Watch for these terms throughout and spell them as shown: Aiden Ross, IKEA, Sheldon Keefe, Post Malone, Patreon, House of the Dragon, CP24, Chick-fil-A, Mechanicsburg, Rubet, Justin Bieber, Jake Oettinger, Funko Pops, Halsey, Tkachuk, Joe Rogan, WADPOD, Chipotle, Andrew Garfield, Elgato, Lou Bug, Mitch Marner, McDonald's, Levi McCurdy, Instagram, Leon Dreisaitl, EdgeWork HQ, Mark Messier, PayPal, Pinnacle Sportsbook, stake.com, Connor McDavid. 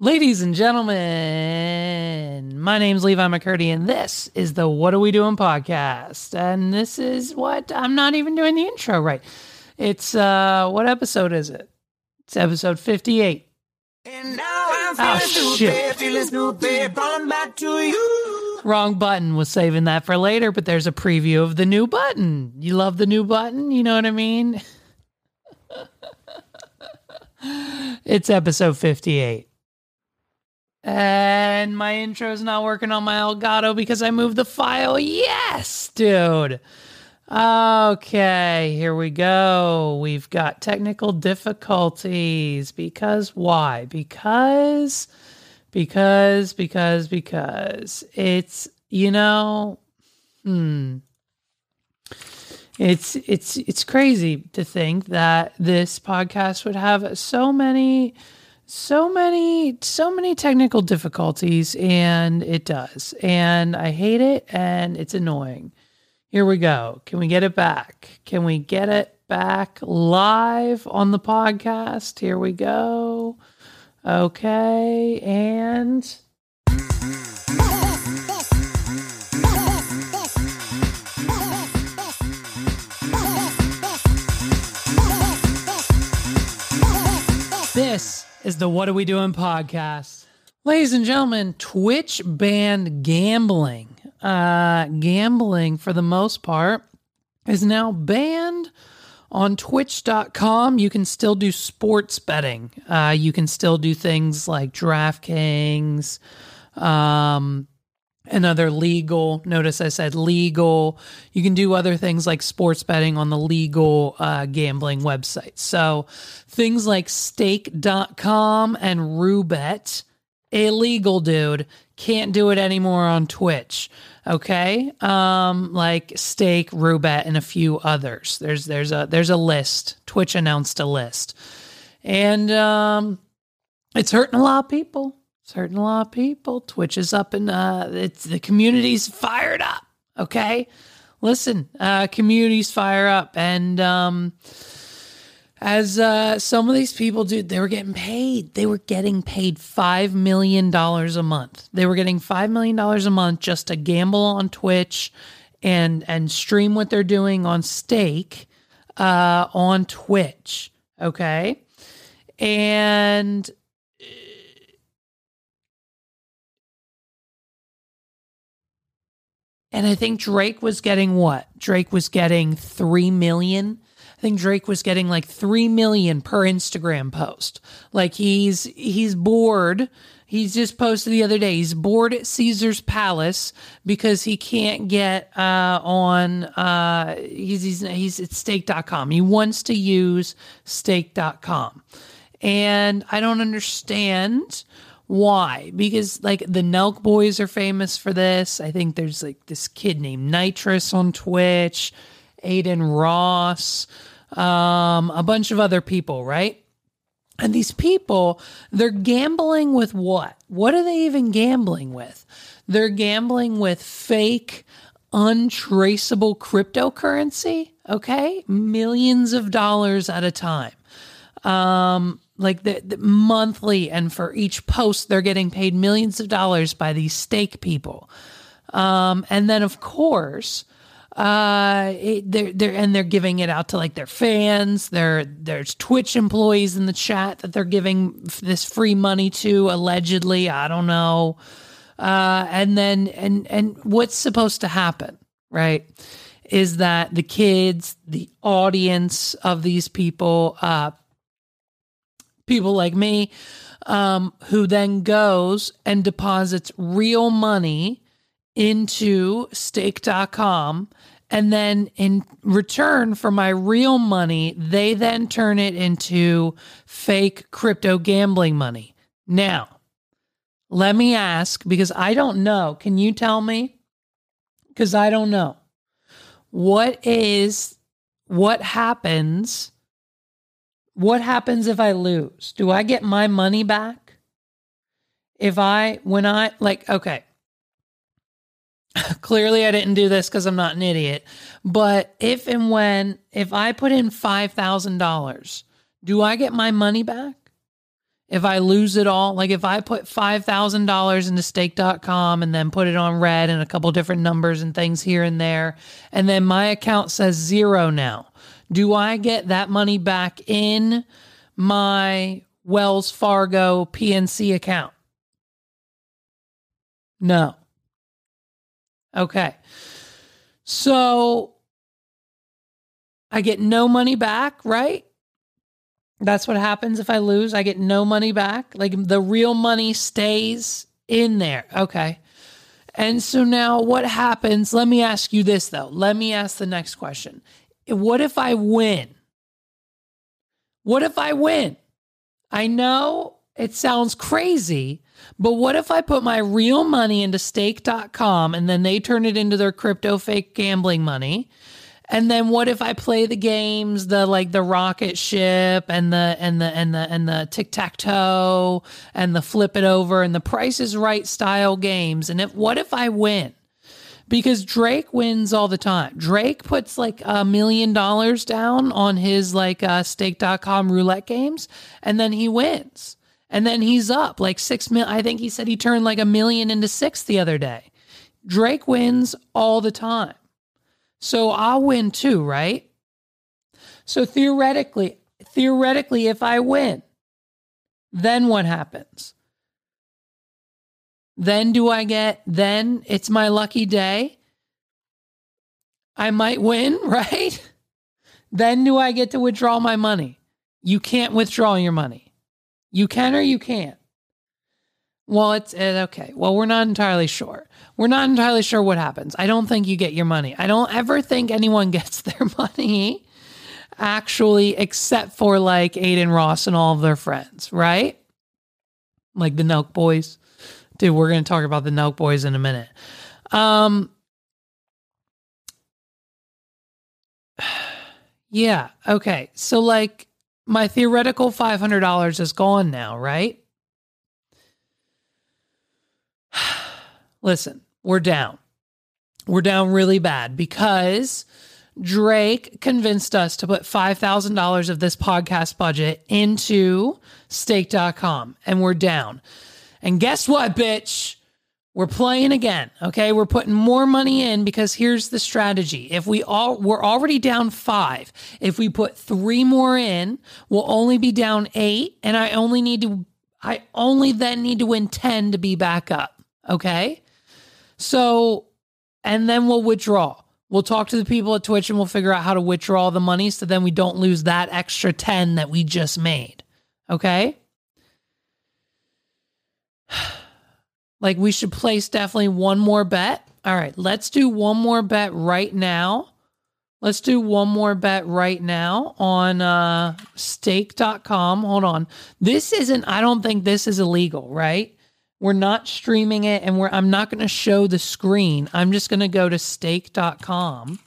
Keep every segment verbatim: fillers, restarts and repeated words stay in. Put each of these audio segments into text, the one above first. Ladies and gentlemen, my name's Levi McCurdy, and this is the What Are We Doing podcast. And this is what, I'm not even doing the intro right. It's, uh, what episode is it? It's episode fifty-eight. And now I'm oh, shit. Wrong button. Was saving that for later, but there's a preview of the new button. You love the new button? You know what I mean? It's episode fifty-eight. And my intro's not working on my Elgato because I moved the file. Yes, dude. Okay, here we go. We've got technical difficulties. Because why? Because, because, because, because. It's, you know, hmm. It's, it's, it's crazy to think that this podcast would have so many... So many, so many technical difficulties, and it does. And I hate it, and it's annoying. Here we go. Can we get it back? Can we get it back live on the podcast? Here we go. Okay, and... This... is the What Are We Doing podcast. Ladies and gentlemen, Twitch banned gambling. Uh, gambling, for the most part, is now banned on twitch dot com. You can still do sports betting. Uh, you can still do things like DraftKings, um, and other legal. Notice I said legal. You can do other things like sports betting on the legal uh, gambling website. So things like stake dot com and Rubet, illegal, dude. Can't do it anymore on Twitch. Okay, um, like Stake, Rubet, and a few others. There's there's a there's a list. Twitch announced a list, and um, it's hurting a lot of people. Certain a lot of people. Twitch is up and uh, it's the community's fired up. Okay, listen, uh, communities fire up, and um, as uh, some of these people do, they were getting paid. They were getting paid five million dollars a month. They were getting five million dollars a month just to gamble on Twitch, and and stream what they're doing on Stake, uh, on Twitch. Okay, and. And I think Drake was getting what? Drake was getting three million. I think Drake was getting like three million per Instagram post. Like he's he's bored. He's just posted the other day. He's bored at Caesar's Palace because he can't get uh, on uh, he's, he's he's at stake dot com. He wants to use stake dot com. And I don't understand why? Because like the Nelk Boys are famous for this. I think there's like this kid named Nitrous on Twitch, Aiden Ross, um, a bunch of other people, right? And these people, they're gambling with what? What are they even gambling with? They're gambling with fake, untraceable cryptocurrency, okay? Millions of dollars at a time. Um, Like the, the monthly, and for each post, they're getting paid millions of dollars by these Stake people. Um, and then, of course, uh, it, they're, they're and they're giving it out to like their fans. There, there's Twitch employees in the chat that they're giving this free money to, allegedly. I don't know. Uh, and then, and and what's supposed to happen, right? Is that the kids, the audience of these people, uh. people like me, um, who then goes and deposits real money into stake dot com. And then in return for my real money, they then turn it into fake crypto gambling money. Now, Let me ask, because I don't know. Can you tell me? Because I don't know. What is, what happens, what happens if I lose? Do I get my money back? If I, when I, like, okay. Clearly I didn't do this because I'm not an idiot. But if and when, if I put in five thousand dollars, do I get my money back? If I lose it all, like if I put five thousand dollars into stake dot com and then put it on red and a couple different numbers and things here and there, and then my account says zero now, do I get that money back in my Wells Fargo P N C account? No. Okay. So I get no money back, right? That's what happens if I lose. I get no money back. Like the real money stays in there. Okay. And so now what happens? Let me ask you this though. Let me ask the next question. What if I win? What if I win? I know it sounds crazy, but what if I put my real money into stake dot com and then they turn it into their crypto fake gambling money? And then what if I play the games, the like the rocket ship and the and the and the and the tic-tac-toe and the flip it over and the Price is Right style games? And if what if I win? Because Drake wins all the time. Drake puts like a million dollars down on his like uh, stake dot com roulette games, and then he wins. And then he's up like six mil. I think he said he turned like a million into six the other day. Drake wins all the time. So I'll win too, right? So theoretically, theoretically, if I win, then what happens? Then do I get, then it's my lucky day. I might win, right? Then do I get to withdraw my money? You can't withdraw your money. You can or you can't. Well, it's okay. Well, we're not entirely sure. We're not entirely sure what happens. I don't think you get your money. I don't ever think anyone gets their money, actually, except for like Aiden Ross and all of their friends, right? Like the Nelk Boys. Dude, we're going to talk about the Nelk Boys in a minute. Um, yeah. Okay. So like my theoretical five hundred dollars is gone now, right? Listen, we're down. We're down really bad because Drake convinced us to put five thousand dollars of this podcast budget into stake dot com, and we're down. And guess what, bitch? We're playing again, okay? We're putting more money in because here's the strategy. If we all, we're already down five. If we put three more in, we'll only be down eight, and I only need to, I only then need to win ten to be back up, okay? So, and then we'll withdraw. We'll talk to the people at Twitch and we'll figure out how to withdraw the money so then we don't lose that extra ten that we just made. Okay? Like we should place definitely one more bet. All right, let's do one more bet right now. Let's do one more bet right now on uh, stake dot com. Hold on. This isn't, I don't think this is illegal, right? We're not streaming it, and we're, I'm not going to show the screen. I'm just going to go to stake dot com.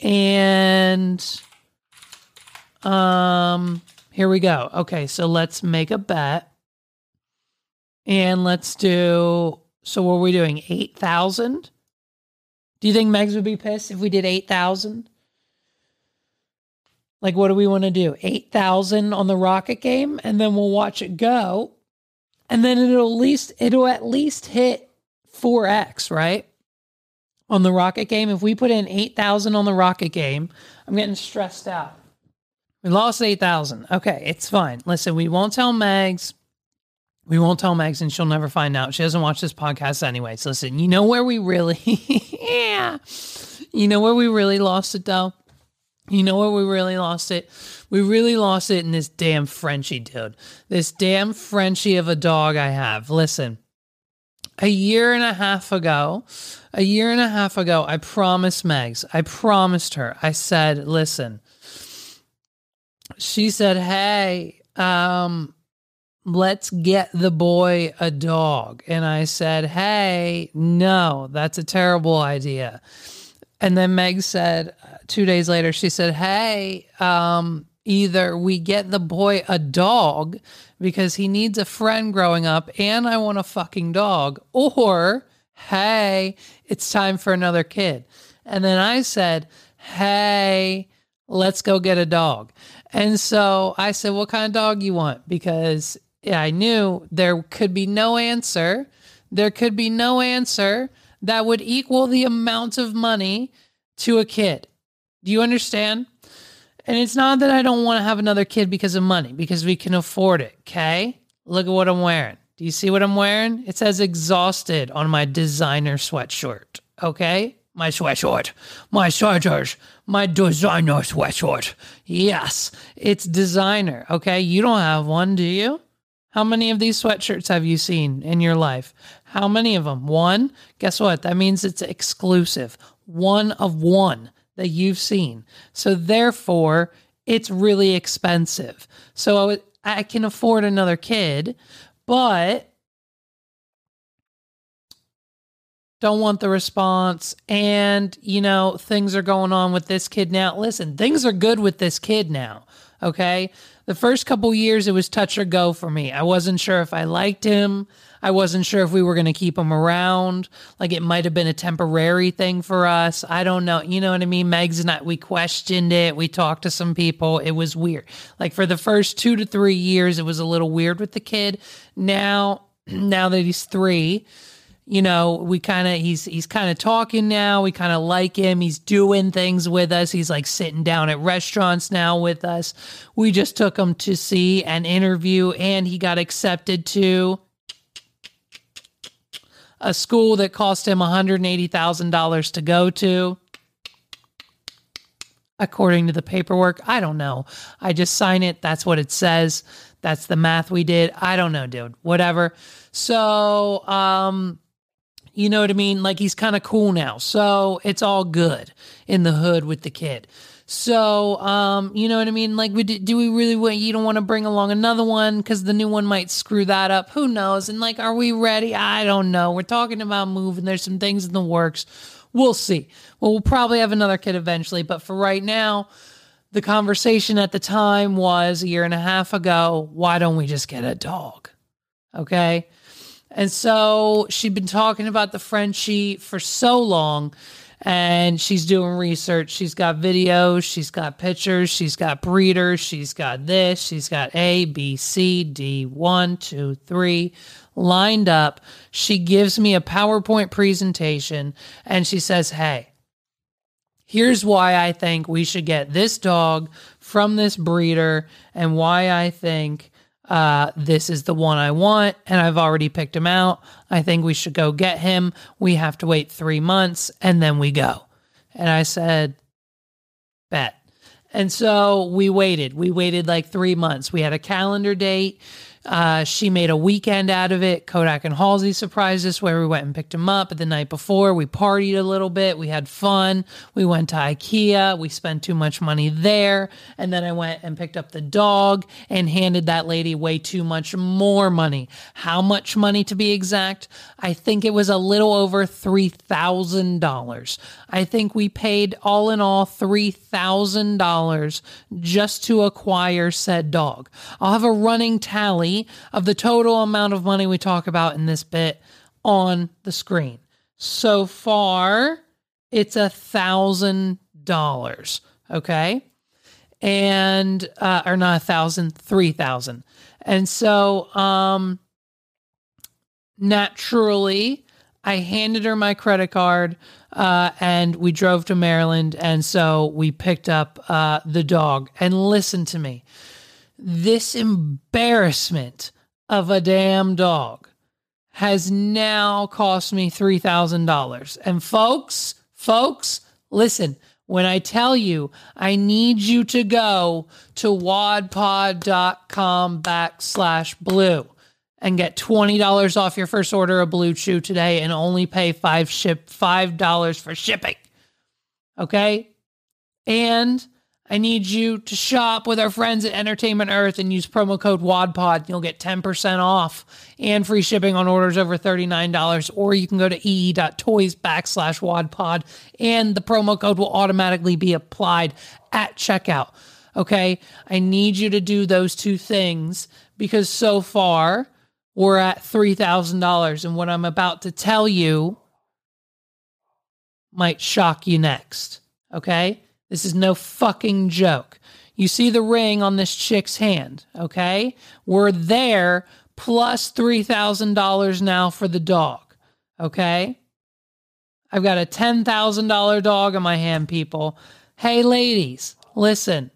And um, here we go. Okay, so let's make a bet. And let's do, so what are we doing, eight thousand? Do you think Megs would be pissed if we did eight thousand? Like, what do we want to do? eight thousand on the rocket game, and then we'll watch it go. And then it'll at least it'll at least hit four x, right? On the rocket game. If we put in eight thousand on the rocket game, I'm getting stressed out. We lost eight thousand. Okay, it's fine. Listen, we won't tell Megs. We won't tell Megs, and she'll never find out. She doesn't watch this podcast anyway. So listen, you know where we really yeah. You know where we really lost it though? You know where we really lost it? We really lost it in this damn Frenchie, dude. This damn Frenchie of a dog I have. Listen, a year and a half ago, a year and a half ago, I promised Megs. I promised her. I said, listen, she said, hey, um, let's get the boy a dog. And I said, hey, no, that's a terrible idea. And then Meg said, two days later, she said, hey, um, either we get the boy a dog because he needs a friend growing up and I want a fucking dog, or hey, it's time for another kid. And then I said, hey, let's go get a dog. And so I said, what kind of dog you want? Because I knew there could be no answer. There could be no answer that would equal the amount of money to a kid. Do you understand? And it's not that I don't want to have another kid because of money, because we can afford it, okay? Look at what I'm wearing. Do you see what I'm wearing? It says exhausted on my designer sweatshirt, okay? My sweatshirt, my sweaters, my designer sweatshirt. Yes, it's designer, okay? You don't have one, do you? How many of these sweatshirts have you seen in your life? How many of them? One? Guess what? That means it's exclusive. One of one that you've seen. So therefore, it's really expensive. So I, I can afford another kid, but don't want the response. And, you know, things are going on with this kid now. Listen, things are good with this kid now. Okay. The first couple years, it was touch or go for me. I wasn't sure if I liked him. I wasn't sure if we were going to keep him around. Like, it might've been a temporary thing for us. I don't know. You know what I mean? Meg's and I, we questioned it. We talked to some people. It was weird. Like, for the first two to three years, it was a little weird with the kid. Now, now that he's three, you know, we kind of, he's, he's kind of talking now. We kind of like him. He's doing things with us. He's like sitting down at restaurants now with us. We just took him to see an interview and he got accepted to a school that cost him one hundred eighty thousand dollars to go to, according to the paperwork. I don't know. I just sign it. That's what it says. That's the math we did. I don't know, dude, whatever. So, um, you know what I mean? Like, he's kind of cool now. So it's all good in the hood with the kid. So, um, you know what I mean? Like, we do, do we really want, you don't want to bring along another one because the new one might screw that up. Who knows? And like, are we ready? I don't know. We're talking about moving. There's some things in the works. We'll see. Well, we'll probably have another kid eventually. But for right now, the conversation at the time was a year and a half ago. Why don't we just get a dog? Okay. And so she'd been talking about the Frenchie for so long, and she's doing research. She's got videos. She's got pictures. She's got breeders. She's got this. She's got A, B, C, D, one, two, three lined up. She gives me a PowerPoint presentation and she says, hey, here's why I think we should get this dog from this breeder and why I think Uh, this is the one I want, and I've already picked him out. I think we should go get him. We have to wait three months, and then we go. And I said, bet. And so we waited. We waited like three months. We had a calendar date. Uh, she made a weekend out of it. Kodak and Halsey surprised us where we went and picked him up. But the night before, we partied a little bit. We had fun. We went to IKEA. We spent too much money there. And then I went and picked up the dog and handed that lady way too much more money. How much money to be exact? I think it was a little over three thousand dollars. I think we paid all in all three thousand dollars just to acquire said dog. I'll have a running tally of the total amount of money we talk about in this bit on the screen. So far, it's a thousand dollars. Okay. And, uh, or not a thousand, three thousand. And so, um, naturally, I handed her my credit card, uh, and we drove to Maryland. And so we picked up, uh, the dog. And listen to me. This embarrassment of a damn dog has now cost me three thousand dollars. And folks, folks, listen, when I tell you, I need you to go to wadpod.com backslash blue and get twenty dollars off your first order of Blue Chew today and only pay five ship, five dollars for shipping. Okay. And I need you to shop with our friends at Entertainment Earth and use promo code WADPOD. You'll get ten percent off and free shipping on orders over thirty-nine dollars. Or you can go to ee dot toys backslash WADPOD and the promo code will automatically be applied at checkout. Okay? I need you to do those two things because so far we're at three thousand dollars. And what I'm about to tell you might shock you next. Okay? This is no fucking joke. You see the ring on this chick's hand, okay? We're there plus three thousand dollars now for the dog, okay? I've got a ten thousand dollars dog in my hand, people. Hey, ladies, listen.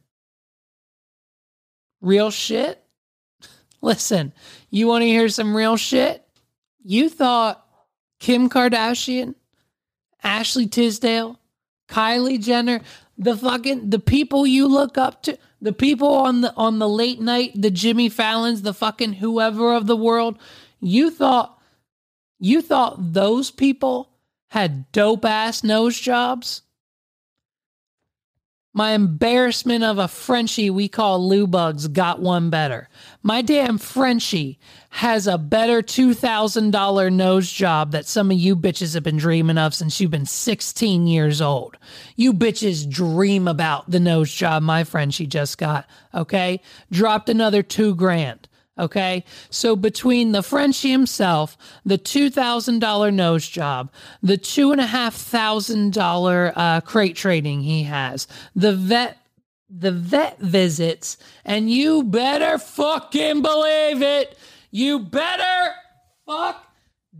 Real shit? Listen, you want to hear some real shit? You thought Kim Kardashian, Ashley Tisdale, Kylie Jenner, the fucking, the people you look up to, the people on the, on the late night, the Jimmy Fallons, the fucking whoever of the world, you thought, you thought those people had dope ass nose jobs? My embarrassment of a Frenchie we call Lou Bugs got one better. My damn Frenchie has a better two thousand dollars nose job that some of you bitches have been dreaming of since you've been sixteen years old. You bitches dream about the nose job my Frenchie just got, okay? Dropped another two grand, okay? So between the Frenchie himself, the two thousand dollars nose job, the two thousand five hundred dollars uh, crate trading he has, the vet the vet visits, and you better fucking believe it. You better fuck,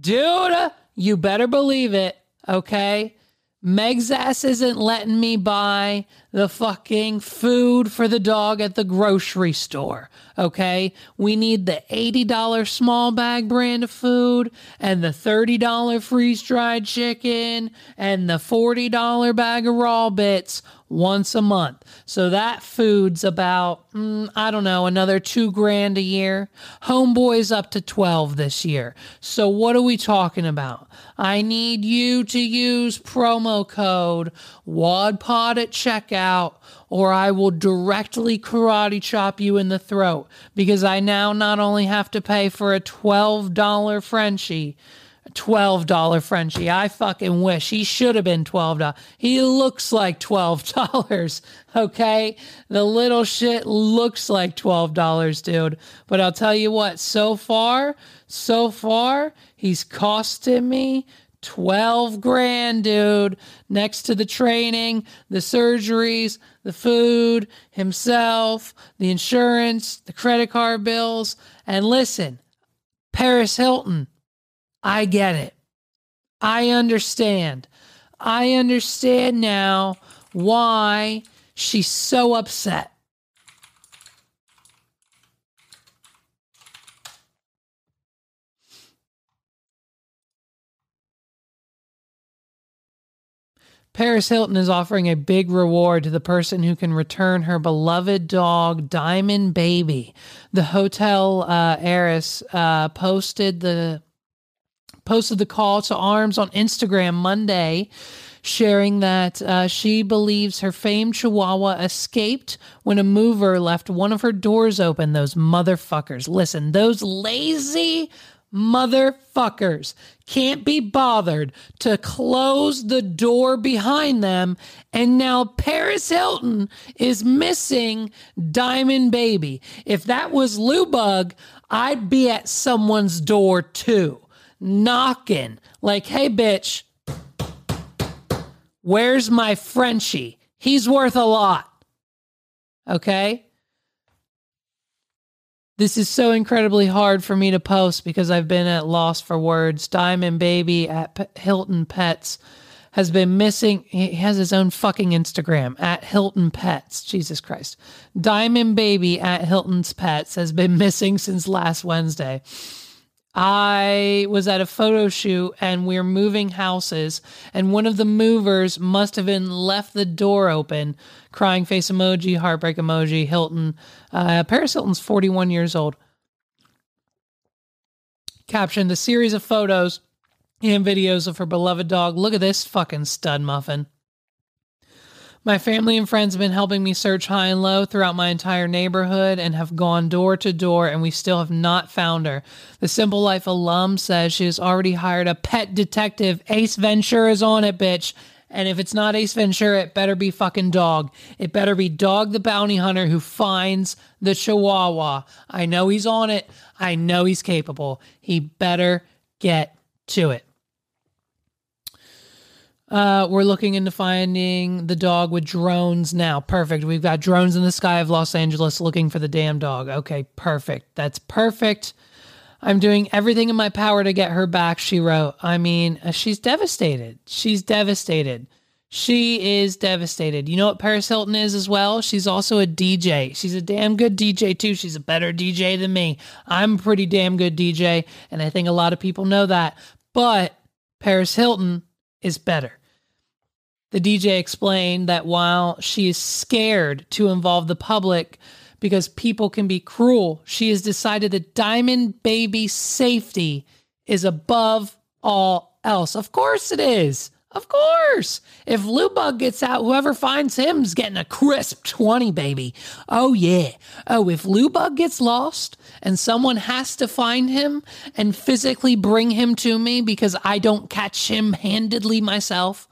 dude. You better believe it, okay? Meg's ass isn't letting me buy the fucking food for the dog at the grocery store, okay? We need the eighty dollars small bag brand of food and the thirty dollars freeze-dried chicken and the forty dollars bag of raw bits once a month. So that food's about, mm, I don't know, another two grand a year. Homeboy's up to twelve this year. So what are we talking about? I need you to use promo code WADPOD at checkout, or I will directly karate chop you in the throat, because I now not only have to pay for a twelve dollars Frenchie, twelve dollars Frenchie. I fucking wish he should have been twelve dollars. He looks like twelve dollars, okay? The little shit looks like twelve dollars, dude. But I'll tell you what, so far, so far, he's costing me twelve grand, dude, next to the training, the surgeries, the food, himself, the insurance, the credit card bills. And listen, Paris Hilton, I get it. I understand. I understand now why she's so upset. Paris Hilton is offering a big reward to the person who can return her beloved dog, Diamond Baby. The hotel uh, heiress uh, posted the... posted the call to arms on Instagram Monday, sharing that uh, she believes her famed Chihuahua escaped when a mover left one of her doors open. Those motherfuckers. Listen, those lazy motherfuckers can't be bothered to close the door behind them. And now Paris Hilton is missing Diamond Baby. If that was Lou Bug, I'd be at someone's door too, knocking like, hey bitch, where's my Frenchie? He's worth a lot, okay? This is so incredibly hard for me to post because I've been at loss for words. Diamond Baby at P- Hilton Pets has been missing. He has his own fucking Instagram at Hilton Pets. Jesus Christ. Diamond Baby at Hilton's Pets has been missing since last Wednesday. I was at a photo shoot and we're moving houses, and one of the movers must have been left the door open. Crying face emoji, heartbreak emoji. Hilton, uh, Paris Hilton's forty-one years old. Captioned, the series of photos and videos of her beloved dog. Look at this fucking stud muffin. My family and friends have been helping me search high and low throughout my entire neighborhood and have gone door to door, and we still have not found her. The Simple Life alum says she has already hired a pet detective. Ace Ventura's on it, bitch. And if it's not Ace Ventura, it better be fucking Dog. It better be Dog the Bounty Hunter who finds the Chihuahua. I know he's on it. I know he's capable. He better get to it. Uh, we're looking into finding the dog with drones now. Perfect. We've got drones in the sky of Los Angeles looking for the damn dog. Okay, perfect. That's perfect. I'm doing everything in my power to get her back, she wrote. I mean, she's devastated. She's devastated. She is devastated. You know what Paris Hilton is as well? She's also a D J. She's a damn good D J too. She's a better D J than me. I'm a pretty damn good D J, and I think a lot of people know that. But Paris Hilton is better. The D J explained that while she is scared to involve the public because people can be cruel, she has decided that Diamond Baby safety is above all else. Of course it is. Of course. If Lubug gets out, whoever finds him's getting a crisp twenty, baby. Oh, yeah. Oh, if Lubug gets lost and someone has to find him and physically bring him to me because I don't catch him handedly myself,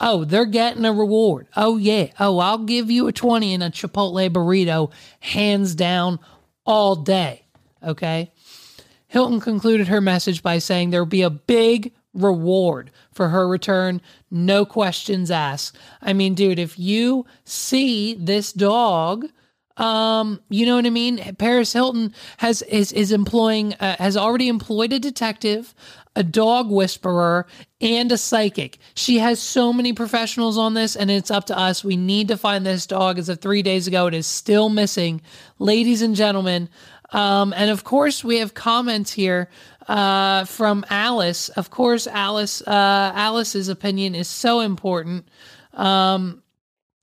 oh, they're getting a reward. Oh, yeah. Oh, I'll give you a twenty and a Chipotle burrito, hands down, all day. Okay? Hilton concluded her message by saying there will be a big reward for her return. No questions asked. I mean, dude, if you see this dog, um, you know what I mean? Paris Hilton has is, is employing, uh, has already employed a detective, a dog whisperer, and a psychic. She has so many professionals on this, and it's up to us. We need to find this dog. As of three days ago, it is still missing. Ladies and gentlemen, um, and of course, we have comments here uh, from Alice. Of course, Alice, uh, Alice's opinion is so important. Um,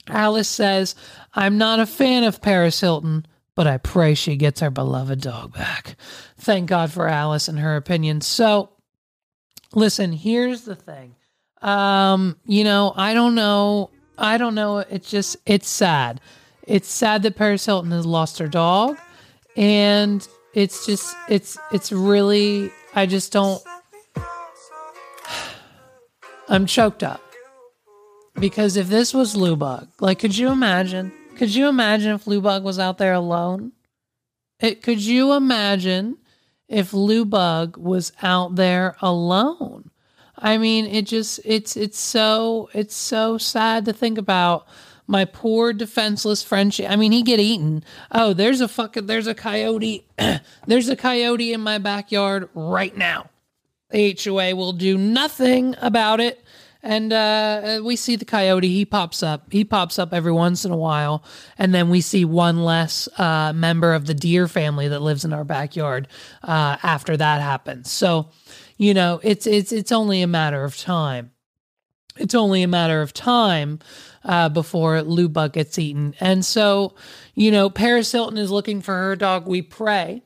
Alice says, I'm not a fan of Paris Hilton, but I pray she gets her beloved dog back. Thank God for Alice and her opinion. So, listen, here's the thing. Um, you know, I don't know. I don't know. It's just, it's sad. It's sad that Paris Hilton has lost her dog. And it's just, it's, it's really, I just don't, I'm choked up. Because if this was Lubug, like, could you imagine? Could you imagine if Lubug was out there alone? It, could you imagine if Lubug was out there alone? I mean, it just, it's, it's so, it's so sad to think about my poor defenseless Frenchie. I mean, he get eaten. Oh, there's a fucking, there's a coyote. There's a coyote in my backyard right now. The H O A will do nothing about it. And uh, we see the coyote. He pops up. He pops up every once in a while. And then we see one less uh, member of the deer family that lives in our backyard uh, after that happens. So, you know, it's it's it's only a matter of time. It's only a matter of time uh, before Lubug gets eaten. And so, you know, Paris Hilton is looking for her dog. We pray.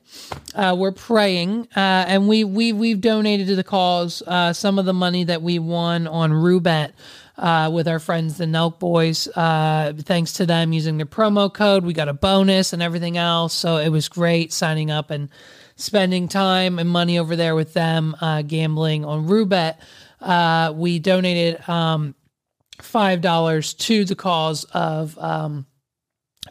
Uh, we're praying. Uh, and we, we, we've donated to the cause uh, some of the money that we won on Rubet uh, with our friends, the Nelk Boys. Uh, thanks to them using their promo code, we got a bonus and everything else. So it was great signing up and spending time and money over there with them, uh, gambling on Rubet. Uh, we donated, um, five dollars to the cause of, um,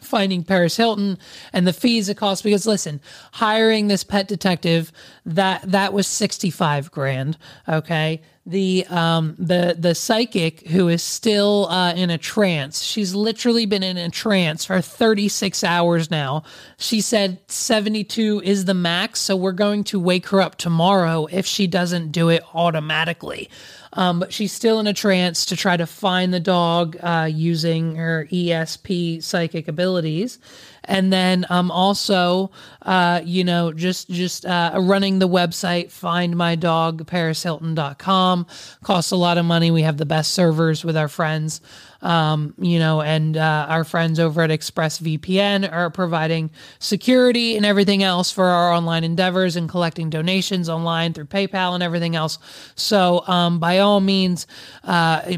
finding Paris Hilton and the fees it costs, because listen, hiring this pet detective, that, that was sixty-five grand. Okay. The, um, the, the psychic who is still, uh, in a trance, she's literally been in a trance for thirty-six hours now. She said seventy-two is the max. So we're going to wake her up tomorrow if she doesn't do it automatically. Um, but she's still in a trance to try to find the dog, uh, using her E S P psychic abilities. And then, um, also, uh, you know, just, just, uh, running the website, find my dog paris hilton dot com. Costs a lot of money. We have the best servers with our friends. um, you know, and uh, our friends over at ExpressVPN are providing security and everything else for our online endeavors and collecting donations online through PayPal and everything else. So um, by all means, uh,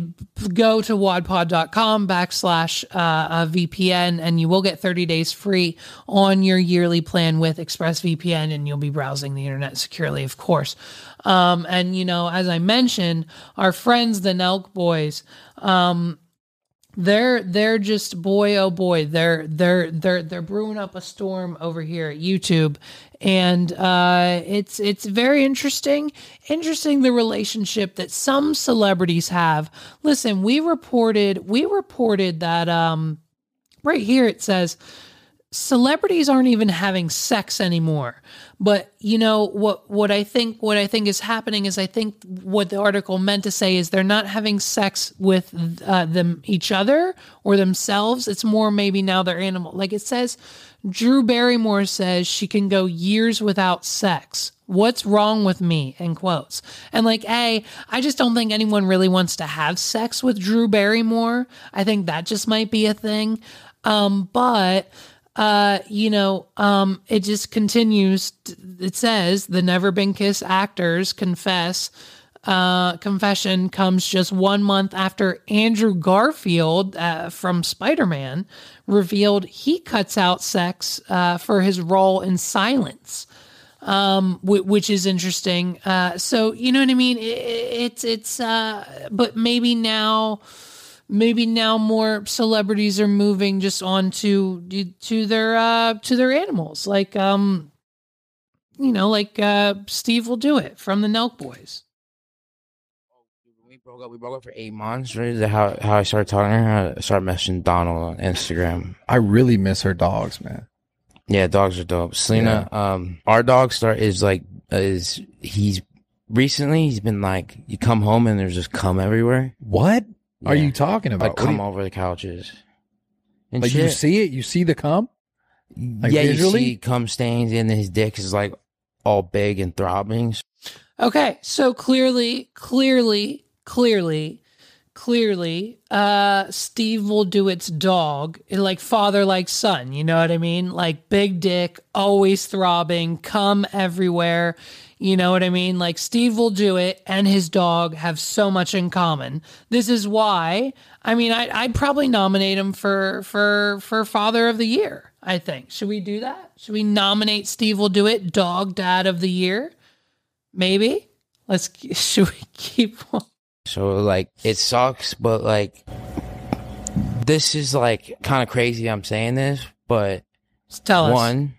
go to wadpod.com backslash uh, VPN and you will get thirty days free on your yearly plan with ExpressVPN, and you'll be browsing the internet securely, of course. Um, and, you know, as I mentioned, our friends, the Nelk Boys, um, they're, they're just boy, oh boy, they're, they're, they're, they're brewing up a storm over here at YouTube. And, uh, it's, it's very interesting, interesting, the relationship that some celebrities have. Listen, we reported, we reported that, um, right here, it says celebrities aren't even having sex anymore. But you know what? What I think, what I think is happening is, I think what the article meant to say is they're not having sex with uh, them, each other, or themselves. It's more maybe now they're animal. Like it says, Drew Barrymore says she can go years without sex. What's wrong with me? In quotes. And like, hey, I just don't think anyone really wants to have sex with Drew Barrymore. I think that just might be a thing. Um, but. Uh, you know, um, it just continues. To, it says the Never Been Kissed actors confess, uh, confession comes just one month after Andrew Garfield, uh, from Spider-Man, revealed he cuts out sex, uh, for his role in Silence, um, w- which is interesting. Uh, so, you know what I mean? It, it's, it's, uh, but maybe now, Maybe now more celebrities are moving just on to, to their, uh, to their animals. Like, um, you know, like, uh, Steve Will Do It from the Nelk Boys. We broke up, we broke up for eight months. Right? Is that how, how I started talking to her? I started messaging Donald on Instagram. I really miss her dogs, man. Yeah. Dogs are dope. Selena, yeah. um, our dog start is like, is he's recently, he's been like, you come home and there's just cum everywhere. What? Yeah. Are you talking about? Like, come you, over the couches. And like, shit. You see it? You see the cum? Like, yeah, visually? You see cum stains, and his dick is, like, all big and throbbing. Okay, so clearly, clearly, clearly, clearly, uh, Steve Will Do It's dog, like, father, like, son, you know what I mean? Like, big dick, always throbbing, cum everywhere. You know what I mean? Like, Steve Will Do It and his dog have so much in common. This is why, I mean, I, I'd probably nominate him for, for, for Father of the Year, I think. Should we do that? Should we nominate Steve Will Do It Dog Dad of the Year? Maybe. Let's, should we keep on? So, like, it sucks, but, like, this is, like, kind of crazy I'm saying this, but tell us. One,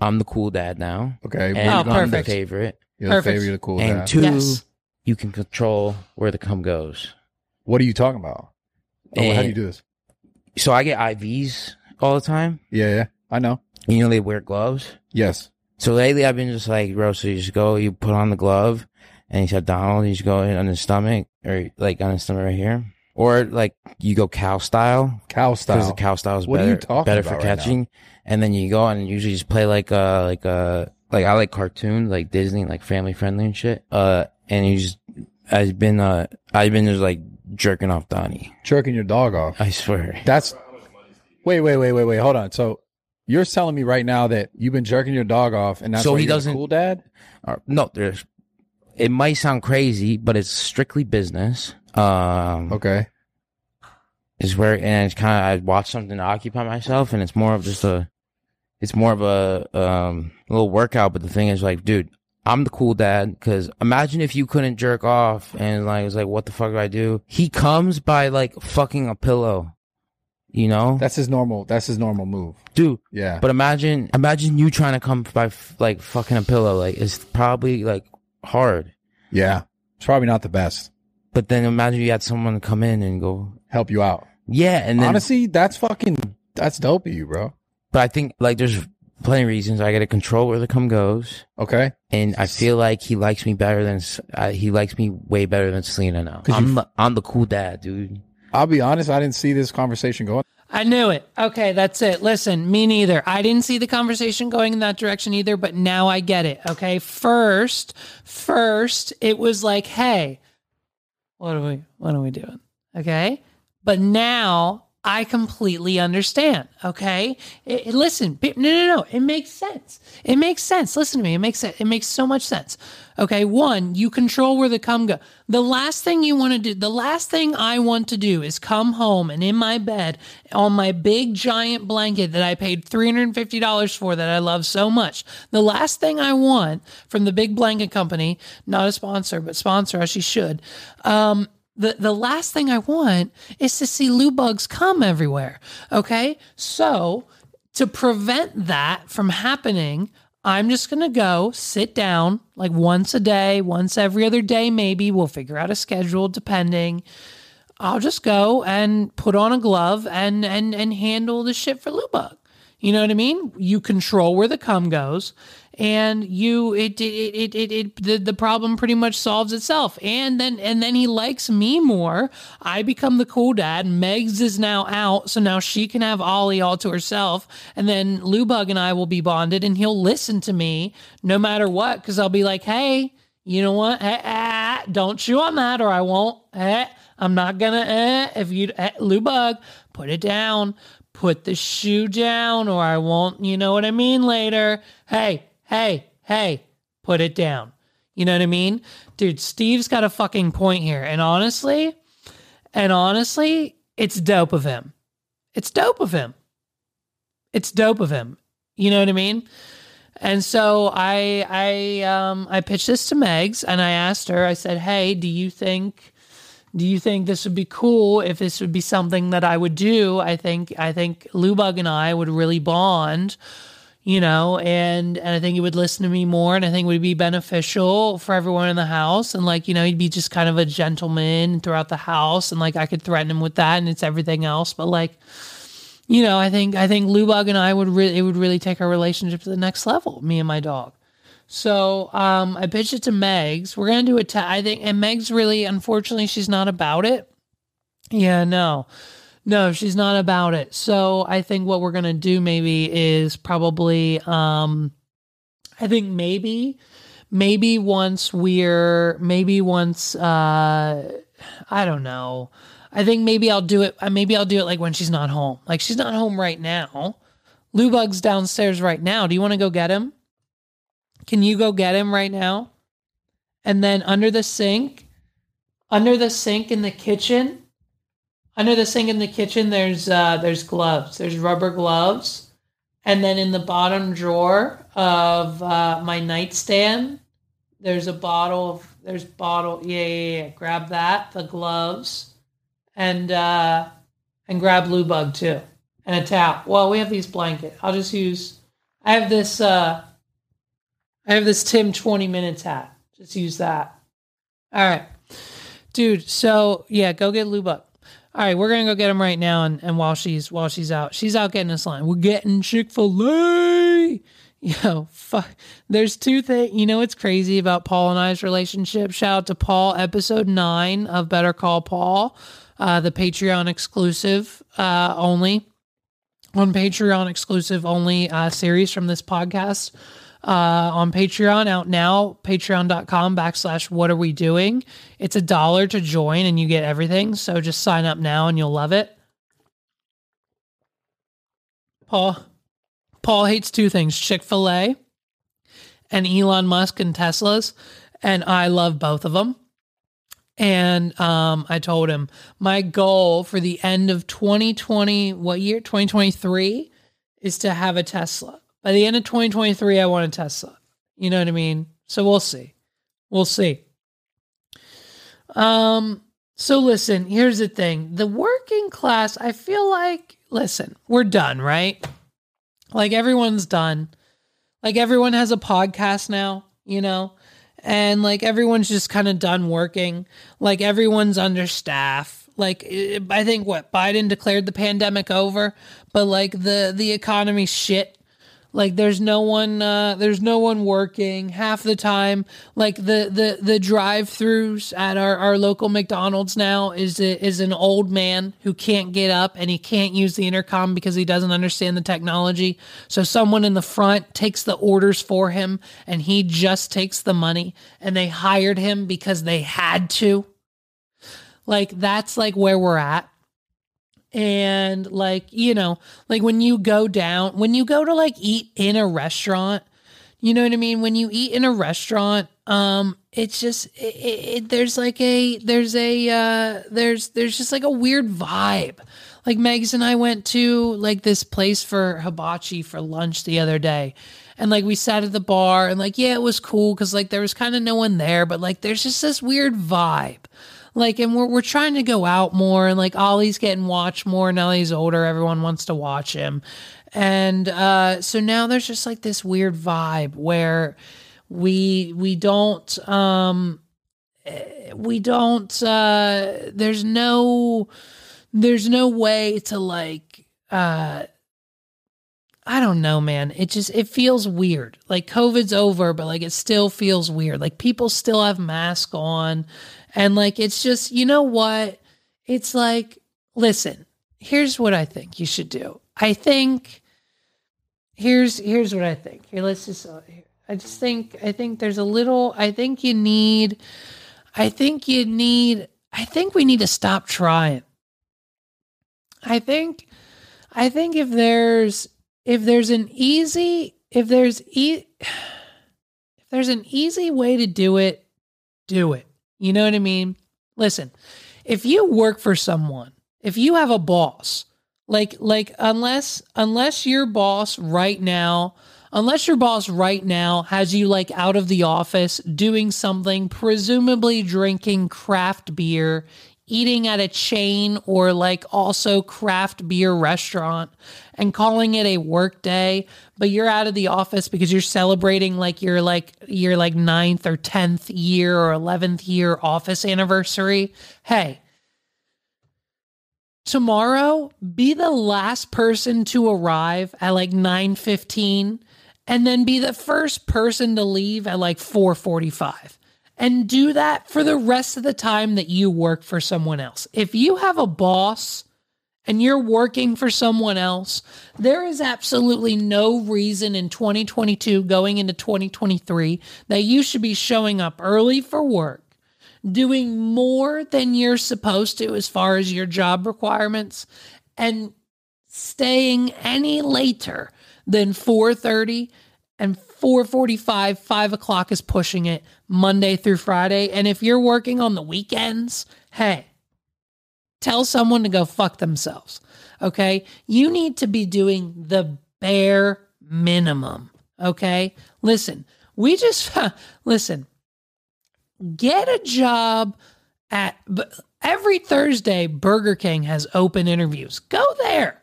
I'm the cool dad now. Okay. And oh, I'm perfect. The favorite. You're the Perfect. Favorite, you're the cool and dad. Two, yes. You can control where the cum goes. What are you talking about? Oh, how do you do this? So I get I Vs all the time. Yeah, yeah, I know. You know they wear gloves? Yes. So lately I've been just like, bro, so you just go, you put on the glove, and you said, Donald, you just go on his stomach, or like on his stomach right here. Or like you go cow style. Cow style. Because the cow style is what better, are you talking better about for right catching. Now? And then you go on and usually just play like uh like uh like I like cartoons, like Disney, like family friendly and shit. Uh and you just I've been uh I've been just like jerking off Donnie. Jerking your dog off. I swear. That's wait, wait, wait, wait, wait, hold on. So you're telling me right now that you've been jerking your dog off and that's so why he you're doesn't, a cool dad? Or, no, there's it might sound crazy, but it's strictly business. Um, okay. It's where, and it's kind of, I watch something to occupy myself, and it's more of just a, it's more of a, um, little workout. But the thing is, like, dude, I'm the cool dad. Cause imagine if you couldn't jerk off and like, it's like, what the fuck do I do? He comes by like fucking a pillow, you know? That's his normal, that's his normal move. Dude. Yeah. But imagine, imagine you trying to come by f- like fucking a pillow. Like, it's probably like hard. Yeah. It's probably not the best. But then imagine you had someone come in and go help you out. Yeah. And then, honestly, that's fucking, that's dope of you, bro. But I think like there's plenty of reasons. I got to control where the cum goes. Okay. And I feel like he likes me better than, uh, he likes me way better than Selena now. I'm the, I'm the cool dad, dude. I'll be honest. I didn't see this conversation going. I knew it. Okay, that's it. Listen, me neither. I didn't see the conversation going in that direction either, but now I get it. Okay. First, first, it was like, hey, What are we, what are we doing? Okay. But now I completely understand. Okay. It, it, listen, no, no, no. It makes sense. It makes sense. Listen to me. It makes sense. It makes so much sense. Okay. One, you control where the cum go. The last thing you want to do, the last thing I want to do is come home and in my bed on my big giant blanket that I paid three hundred fifty dollars for that I love so much. The last thing I want from the big blanket company, not a sponsor, but sponsor as she should, um, The the last thing I want is to see loo bugs come everywhere, okay? So to prevent that from happening, I'm just going to go sit down like once a day, once every other day maybe. We'll figure out a schedule depending. I'll just go and put on a glove and and and handle the shit for loo bug. You know what I mean? You control where the cum goes. And you, it, it, it, it, it the, the problem pretty much solves itself. And then, and then he likes me more. I become the cool dad. Megs is now out. So now she can have Ollie all to herself. And then Lou Bug and I will be bonded and he'll listen to me no matter what. Cause I'll be like, hey, you know what? Hey, ah, don't chew on that or I won't. Eh, I'm not gonna, eh, if you, eh, Lou Bug, put it down, put the shoe down or I won't, you know what I mean? Later. Hey. Hey, hey, put it down. You know what I mean? Dude, Steve's got a fucking point here. And honestly, and honestly, it's dope of him. It's dope of him. It's dope of him. You know what I mean? And so I I um I pitched this to Megs and I asked her, I said, hey, do you think do you think this would be cool if this would be something that I would do? I think I think Lou Bug and I would really bond. You know, and, and I think he would listen to me more and I think it would be beneficial for everyone in the house. And like, you know, he'd be just kind of a gentleman throughout the house. And like, I could threaten him with that and it's everything else. But like, you know, I think, I think Lou Bug and I would really, it would really take our relationship to the next level, me and my dog. So, um, I pitched it to Megs. We're going to do a, ta- I think, and Megs really, unfortunately, she's not about it. Yeah, no. No, she's not about it. So I think what we're going to do maybe is probably, um, I think maybe, maybe once we're, maybe once, uh, I don't know. I think maybe I'll do it. Maybe I'll do it like when she's not home. Like she's not home right now. Lou Bug's downstairs right now. Do you want to go get him? Can you go get him right now? And then under the sink, under the sink in the kitchen, Under the sink in the kitchen, there's uh, there's gloves. There's rubber gloves. And then in the bottom drawer of uh, my nightstand, there's a bottle of, there's bottle, yeah, yeah, yeah. Grab that, the gloves, and uh, and grab Lou Bug too. And a towel. Well, we have these blankets. I'll just use, I have this, uh, I have this Tim twenty minutes hat. Just use that. All right. Dude, so yeah, go get Lou Bug. All right, we're going to go get him right now, and, and while she's while she's out, she's out getting this line. We're getting Chick-fil-A. Yo, fuck. There's two things. You know what's crazy about Paul and I's relationship? Shout out to Paul, episode nine of Better Call Paul, uh, the Patreon exclusive uh, only, on Patreon exclusive only uh, series from this podcast uh, on Patreon, out now, patreon.com backslash what are we doing. It's a dollar to join and you get everything. So just sign up now and you'll love it. Paul, Paul hates two things, Chick-fil-A and Elon Musk and Teslas. And I love both of them. And, um, I told him my goal for the end of twenty twenty, what year? twenty twenty-three is to have a Tesla. By the end of twenty twenty-three, I want a Tesla. You know what I mean? So we'll see. We'll see. Um, so listen, here's the thing. The working class, I feel like, listen, we're done, right? Like everyone's done. Like everyone has a podcast now, you know? And like everyone's just kind of done working. Like everyone's understaffed. Like, I think what, Biden declared the pandemic over, but like the, the economy's shit. Like there's no one, uh, there's no one working half the time. Like the, the, the drive-thrus at our, our local McDonald's now is, a, is an old man who can't get up and he can't use the intercom because he doesn't understand the technology. So someone in the front takes the orders for him and he just takes the money, and they hired him because they had to. Like, that's like where we're at. And like, you know, like when you go down, when you go to like eat in a restaurant, you know what I mean? When you eat in a restaurant, um, it's just, it, it, there's like a, there's a, uh, there's, there's just like a weird vibe. Like Megs and I went to like this place for hibachi for lunch the other day. And like we sat at the bar and like, yeah, it was cool. Cause like there was kind of no one there, but like, there's just this weird vibe. Like, and we're, we're trying to go out more, and like Ollie's getting watched more. Now that he's older, everyone wants to watch him. And, uh, so now there's just like this weird vibe where we, we don't, um, we don't, uh, there's no, there's no way to like, uh, I don't know, man. It just, it feels weird. Like COVID's over, but like, it still feels weird. Like people still have masks on. And like, it's just, you know what? It's like, listen, here's what I think you should do. I think here's, here's what I think here. Let's just, uh, here. I just think, I think there's a little, I think you need, I think you need, I think we need to stop trying. I think, I think if there's, If there's an easy, if there's e- if there's an easy way to do it, do it. You know what I mean? Listen, if you work for someone, if you have a boss, like, like unless, unless your boss right now, unless your boss right now has you like out of the office doing something, presumably drinking craft beer, eating at a chain or like also craft beer restaurant and calling it a work day, but you're out of the office because you're celebrating like your like your like ninth or tenth year or eleventh year office anniversary. Hey, tomorrow be the last person to arrive at like nine fifteen and then be the first person to leave at like four forty-five. And do that for the rest of the time that you work for someone else. If you have a boss and you're working for someone else, there is absolutely no reason in twenty twenty-two going into twenty twenty-three that you should be showing up early for work, doing more than you're supposed to as far as your job requirements, and staying any later than four thirty and four forty-five, five o'clock is pushing it Monday through Friday. And if you're working on the weekends, hey, tell someone to go fuck themselves. Okay. You need to be doing the bare minimum. Okay. Listen, we just, listen, get a job at every Thursday. Burger King has open interviews. Go there.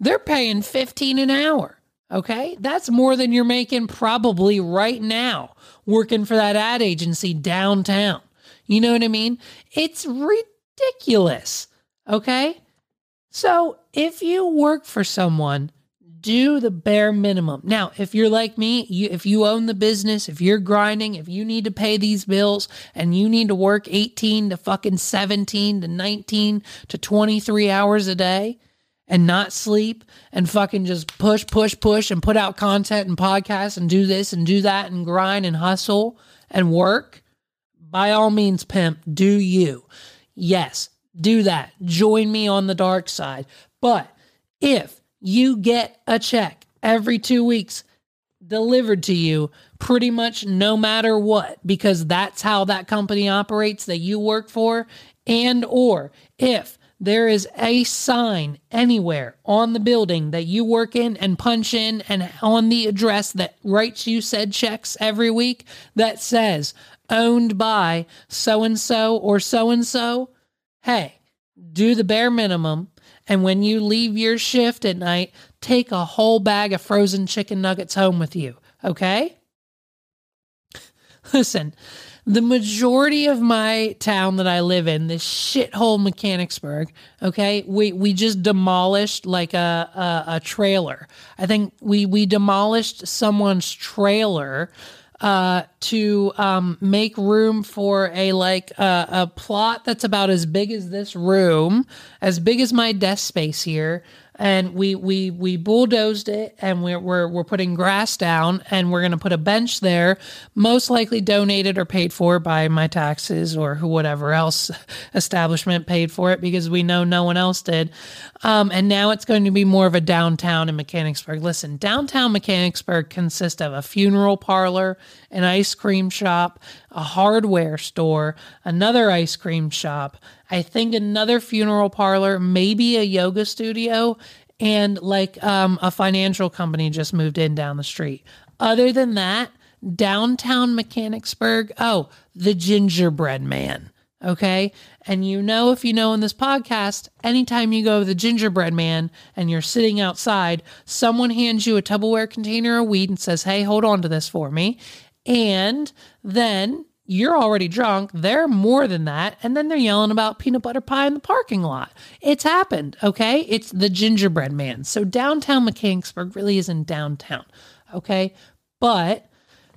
They're paying fifteen an hour. Okay, that's more than you're making probably right now working for that ad agency downtown. You know what I mean? It's ridiculous. Okay, so if you work for someone, do the bare minimum. Now, if you're like me, you, if you own the business, if you're grinding, if you need to pay these bills and you need to work eighteen to fucking seventeen to nineteen to twenty-three hours a day, and not sleep and fucking just push, push, push and put out content and podcasts and do this and do that and grind and hustle and work, by all means, pimp, do you. Yes, do that. Join me on the dark side. But if you get a check every two weeks delivered to you, pretty much no matter what, because that's how that company operates that you work for, and or if there is a sign anywhere on the building that you work in and punch in and on the address that writes you said checks every week that says owned by so-and-so or so-and-so, hey, do the bare minimum. And when you leave your shift at night, take a whole bag of frozen chicken nuggets home with you. Okay? Listen, the majority of my town that I live in, this shithole Mechanicsburg, okay, we, we just demolished like a, a, a trailer. I think we, we demolished someone's trailer uh, to um, make room for a like uh, a plot that's about as big as this room, as big as my desk space here, and we we we bulldozed it, and we're we're we're putting grass down, and we're going to put a bench there, most likely donated or paid for by my taxes or whatever else establishment paid for it, because we know no one else did. Um, and now it's going to be more of a downtown in Mechanicsburg. Listen, downtown Mechanicsburg consists of a funeral parlor, an ice cream shop, a hardware store, another ice cream shop, I think another funeral parlor, maybe a yoga studio, and like um, a financial company just moved in down the street. Other than that, downtown Mechanicsburg, oh, the gingerbread man, okay? And you know, if you know in this podcast, anytime you go to the gingerbread man and you're sitting outside, someone hands you a Tupperware container of weed and says, hey, hold on to this for me. And then you're already drunk. They're more than that. And then they're yelling about peanut butter pie in the parking lot. It's happened, okay? It's the gingerbread man. So downtown Mechanicsburg really isn't downtown, okay? But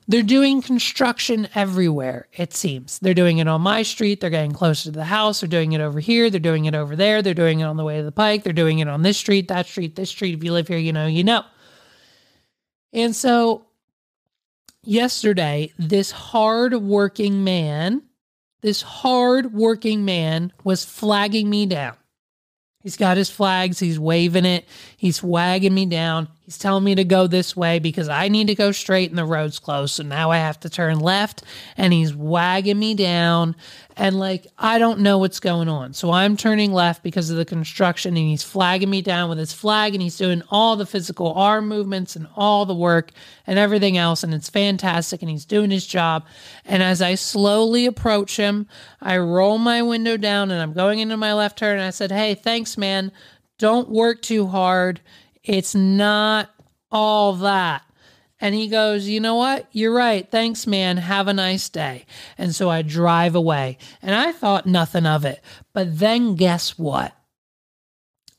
they're doing construction everywhere, it seems. They're doing it on my street. They're getting closer to the house. They're doing it over here. They're doing it over there. They're doing it on the way to the pike. They're doing it on this street, that street, this street. If you live here, you know, you know. And so yesterday, this hard-working man, this hard-working man was flagging me down. He's got his flags. He's waving it. He's wagging me down. He's telling me to go this way because I need to go straight and the road's closed. So now I have to turn left, and he's wagging me down. And like, I don't know what's going on. So I'm turning left because of the construction, and he's flagging me down with his flag, and he's doing all the physical arm movements and all the work and everything else. And it's fantastic. And he's doing his job. And as I slowly approach him, I roll my window down and I'm going into my left turn. And I said, hey, thanks, man. Don't work too hard. It's not all that. And he goes, you know what? You're right. Thanks, man. Have a nice day. And so I drive away. And I thought nothing of it. But then guess what?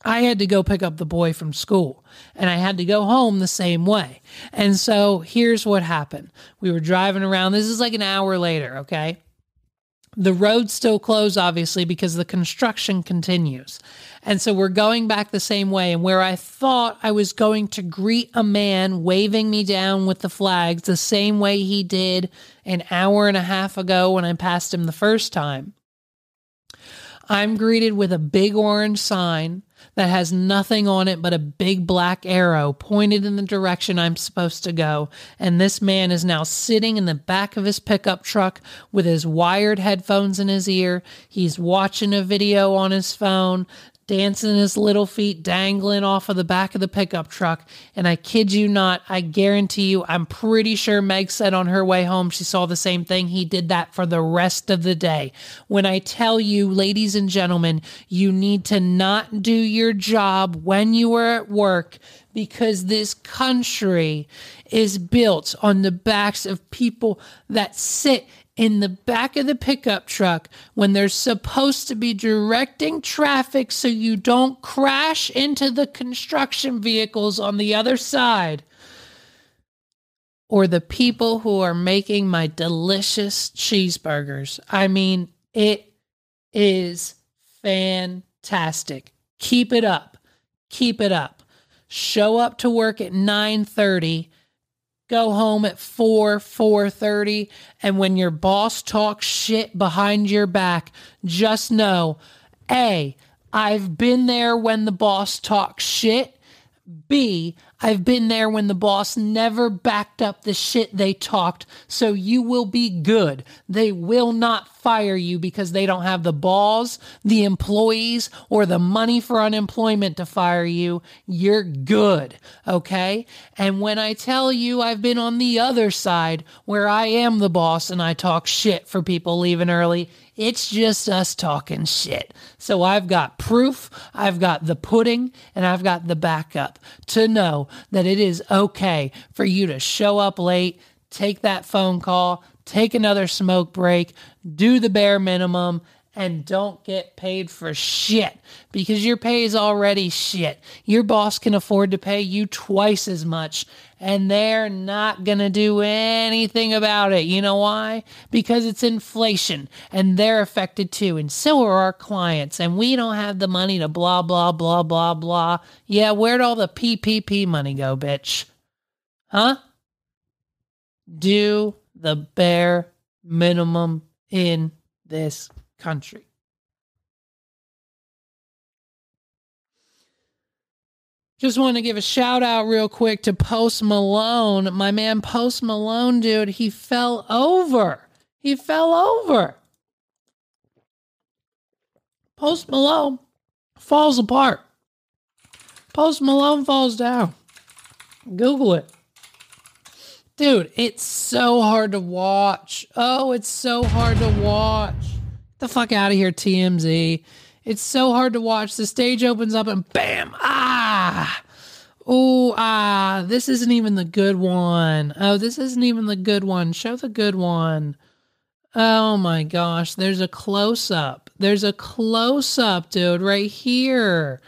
I had to go pick up the boy from school. And I had to go home the same way. And so here's what happened. We were driving around. This is like an hour later, okay? The road's still closed, obviously, because the construction continues. And so we're going back the same way. And where I thought I was going to greet a man waving me down with the flags the same way he did an hour and a half ago when I passed him the first time, I'm greeted with a big orange sign that has nothing on it but a big black arrow pointed in the direction I'm supposed to go. And this man is now sitting in the back of his pickup truck with his wired headphones in his ear. He's watching a video on his phone, dancing his little feet, dangling off of the back of the pickup truck. And I kid you not, I guarantee you, I'm pretty sure Meg said on her way home, she saw the same thing. He did that for the rest of the day. When I tell you, ladies and gentlemen, you need to not do your job when you are at work, because this country is built on the backs of people that sit in the back of the pickup truck when they're supposed to be directing traffic so you don't crash into the construction vehicles on the other side, or the people who are making my delicious cheeseburgers. I mean, it is fantastic. Keep it up. Keep it up. Show up to work at nine thirty. Go home at four, four thirty, and when your boss talks shit behind your back, just know, A, I've been there when the boss talks shit. B, I've been there when the boss never backed up the shit they talked, so you will be good. They will not fire you because they don't have the balls, the employees, or the money for unemployment to fire you. You're good, okay? And when I tell you I've been on the other side where I am the boss and I talk shit for people leaving early, it's just us talking shit. So I've got proof, I've got the pudding, and I've got the backup to know that it is okay for you to show up late, take that phone call, take another smoke break, do the bare minimum, and don't get paid for shit because your pay is already shit. Your boss can afford to pay you twice as much and they're not going to do anything about it. You know why? Because it's inflation and they're affected too. And so are our clients and we don't have the money to blah, blah, blah, blah, blah. Yeah, where'd all the P P P money go, bitch? Huh? Do the bare minimum in this country. Just want to give a shout out real quick to Post Malone. My man Post Malone, dude, he fell over. He fell over. Post Malone falls apart. Post Malone falls down. Google it. Dude, it's so hard to watch. Oh, it's so hard to watch. Get the fuck out of here, T M Z. It's so hard to watch. The stage opens up and bam. Ah. Oh, ah. This isn't even the good one. Oh, this isn't even the good one. Show the good one. Oh, my gosh. There's a close-up. There's a close-up, dude, right here.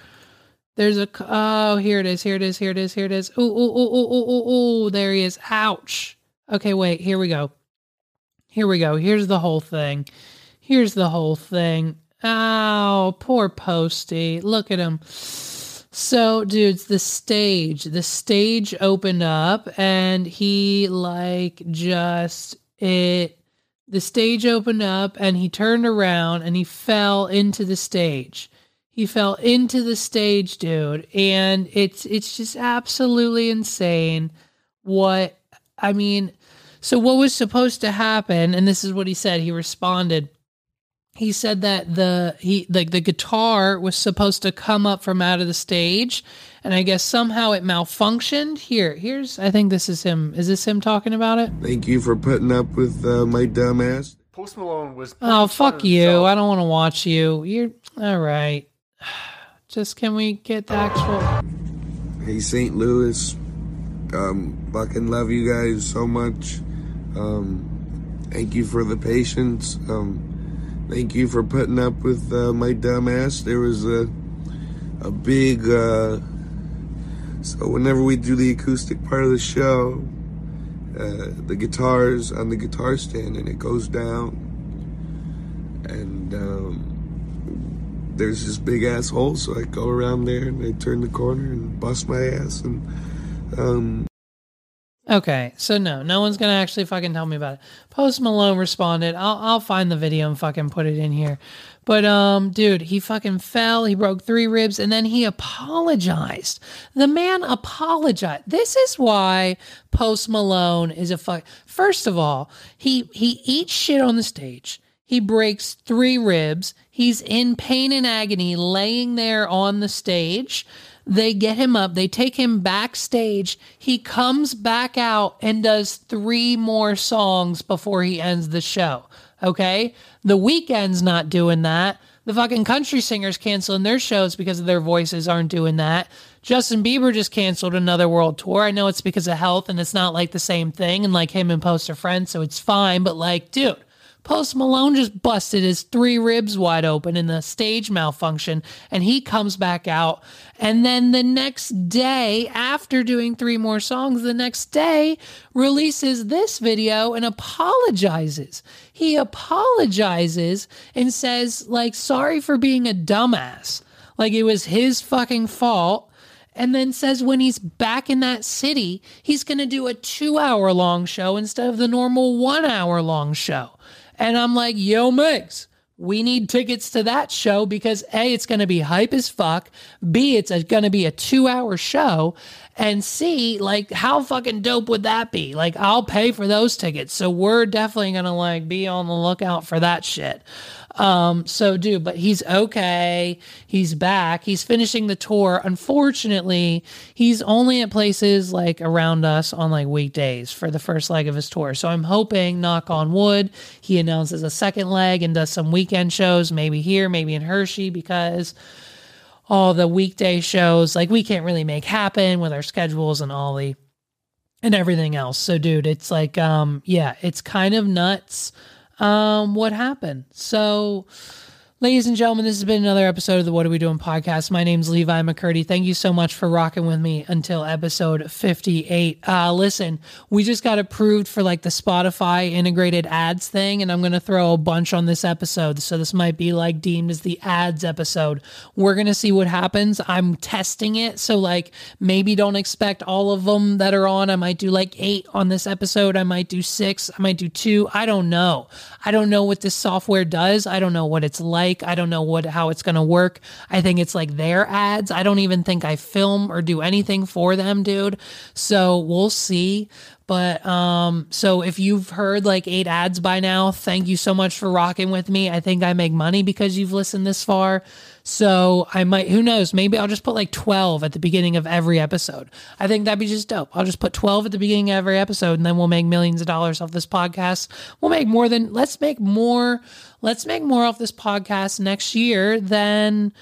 There's a, oh, here it is, here it is, here it is, here it is. Ooh, ooh, ooh, ooh, ooh, ooh, ooh, there he is. Ouch. Okay, wait, here we go. Here we go. Here's the whole thing. Here's the whole thing. Oh, poor Posty. Look at him. So, dudes, the stage, the stage opened up and he like just, it, the stage opened up and he turned around and he fell into the stage. He fell into the stage, dude, and it's it's just absolutely insane what, I mean, so what was supposed to happen, and this is what he said, he responded, he said that the he the, the guitar was supposed to come up from out of the stage, and I guess somehow it malfunctioned. Here, here's, I think this is him, is this him talking about it? Thank you for putting up with uh, my dumb ass. Post Malone was... Oh, fuck you, himself. I don't want to watch you, you're, all right. Just can we get the actual... Hey, Saint Louis. Um, fucking love you guys so much. Um, thank you for the patience. Um, thank you for putting up with uh, my dumb ass. There was a, a big... Uh, so whenever we do the acoustic part of the show, uh, the guitar's on the guitar stand and it goes down. And... Um, there's this big asshole, so I go around there and I turn the corner and bust my ass and um okay, so no, no one's gonna actually fucking tell me about it. Post Malone responded, I'll I'll find the video and fucking put it in here. But um dude, he fucking fell, he broke three ribs, and then he apologized. The man apologized. This is why Post Malone is a fuck first of all, he he eats shit on the stage. He breaks three ribs. He's in pain and agony, laying there on the stage. They get him up. They take him backstage. He comes back out and does three more songs before he ends the show. Okay? The Weeknd's not doing that. The fucking country singers canceling their shows because of their voices aren't doing that. Justin Bieber just canceled another world tour. I know it's because of health and it's not like the same thing. And like him and Post are friends, so it's fine. But like, dude. Post Malone just busted his three ribs wide open in the stage malfunction, and he comes back out. And then the next day, after doing three more songs, the next day releases this video and apologizes. He apologizes and says, like, sorry for being a dumbass. Like, it was his fucking fault. And then says when he's back in that city, he's going to do a two-hour-long show instead of the normal one-hour-long show. And I'm like, yo, Mix, we need tickets to that show because A, it's going to be hype as fuck. B, it's going to be a two-hour show. And C, like, how fucking dope would that be? Like, I'll pay for those tickets. So we're definitely going to, like, be on the lookout for that shit. Um, so, dude, but he's okay. He's back. He's finishing the tour. Unfortunately, he's only at places like around us on like weekdays for the first leg of his tour. So I'm hoping, knock on wood, he announces a second leg and does some weekend shows, maybe here, maybe in Hershey, because all the weekday shows, like we can't really make happen with our schedules and all the, and everything else. So, dude, it's like, um, yeah, it's kind of nuts. Um, what happened? So Ladies and gentlemen, this has been another episode of the What Are We Doing podcast. My name's Levi McCurdy. Thank you so much for rocking with me until episode fifty-eight. Uh, listen, we just got approved for like the Spotify integrated ads thing, and I'm going to throw a bunch on this episode. So this might be like deemed as the ads episode. We're going to see what happens. I'm testing it. So like maybe don't expect all of them that are on. I might do like eight on this episode. I might do six. I might do two. I don't know. I don't know what this software does. I don't know what it's like. I don't know what how it's going to work. I think it's like their ads. I don't even think I film or do anything for them, dude. So we'll see. But um, so if you've heard like eight ads by now, thank you so much for rocking with me. I think I make money because you've listened this far. So I might, who knows, maybe I'll just put like twelve at the beginning of every episode. I think that'd be just dope. I'll just put twelve at the beginning of every episode, and then we'll make millions of dollars off this podcast. We'll make more than, let's make more, let's make more off this podcast next year than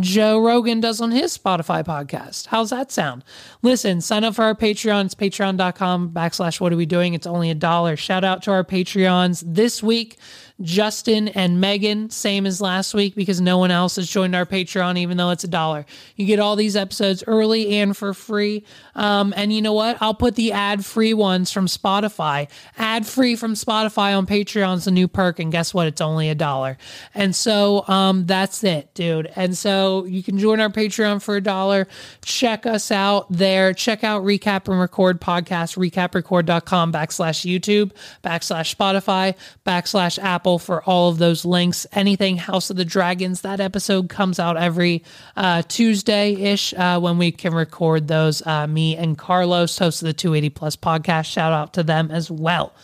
Joe Rogan does on his Spotify podcast. How's that sound? Listen, sign up for our Patreon. It's patreon.com backslash what are we doing. It's only a dollar. Shout out to our Patreons this week, Justin and Megan, same as last week because no one else has joined our Patreon, even though it's a dollar. You get all these episodes early and for free. Um, and you know what? I'll put the ad-free ones from Spotify. Ad-free from Spotify on Patreon's a new perk, and guess what? It's only a dollar. And so um, that's it, dude. And so you can join our Patreon for a dollar. Check us out there. Check out Recap and Record podcast, recap record dot com backslash YouTube, backslash Spotify, backslash Apple, for all of those links. Anything House of the Dragons, that episode comes out every uh, Tuesday-ish uh, when we can record those. Uh, me and Carlos, host of the two eighty Plus podcast. Shout out to them as well.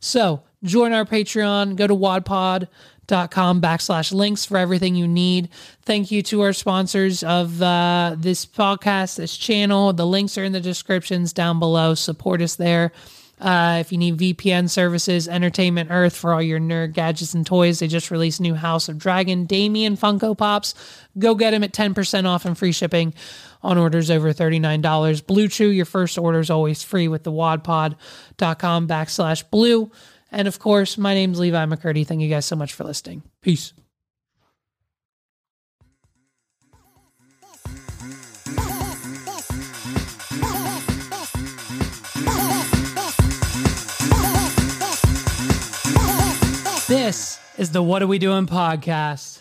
So join our Patreon. Go to wadpod dot com backslash links for everything you need. Thank you to our sponsors of uh, this podcast, this channel. The links are in the descriptions down below. Support us there. Uh, if you need V P N services, Entertainment Earth for all your nerd gadgets and toys. They just released new House of Dragon, Damien Funko Pops. Go get them at ten percent off and free shipping on orders over thirty-nine dollars. Blue Chew, your first order is always free with the wadpod dot com backslash blue. And of course, my name's Levi McCurdy. Thank you guys so much for listening. Peace. This is the What Are We Doing podcast.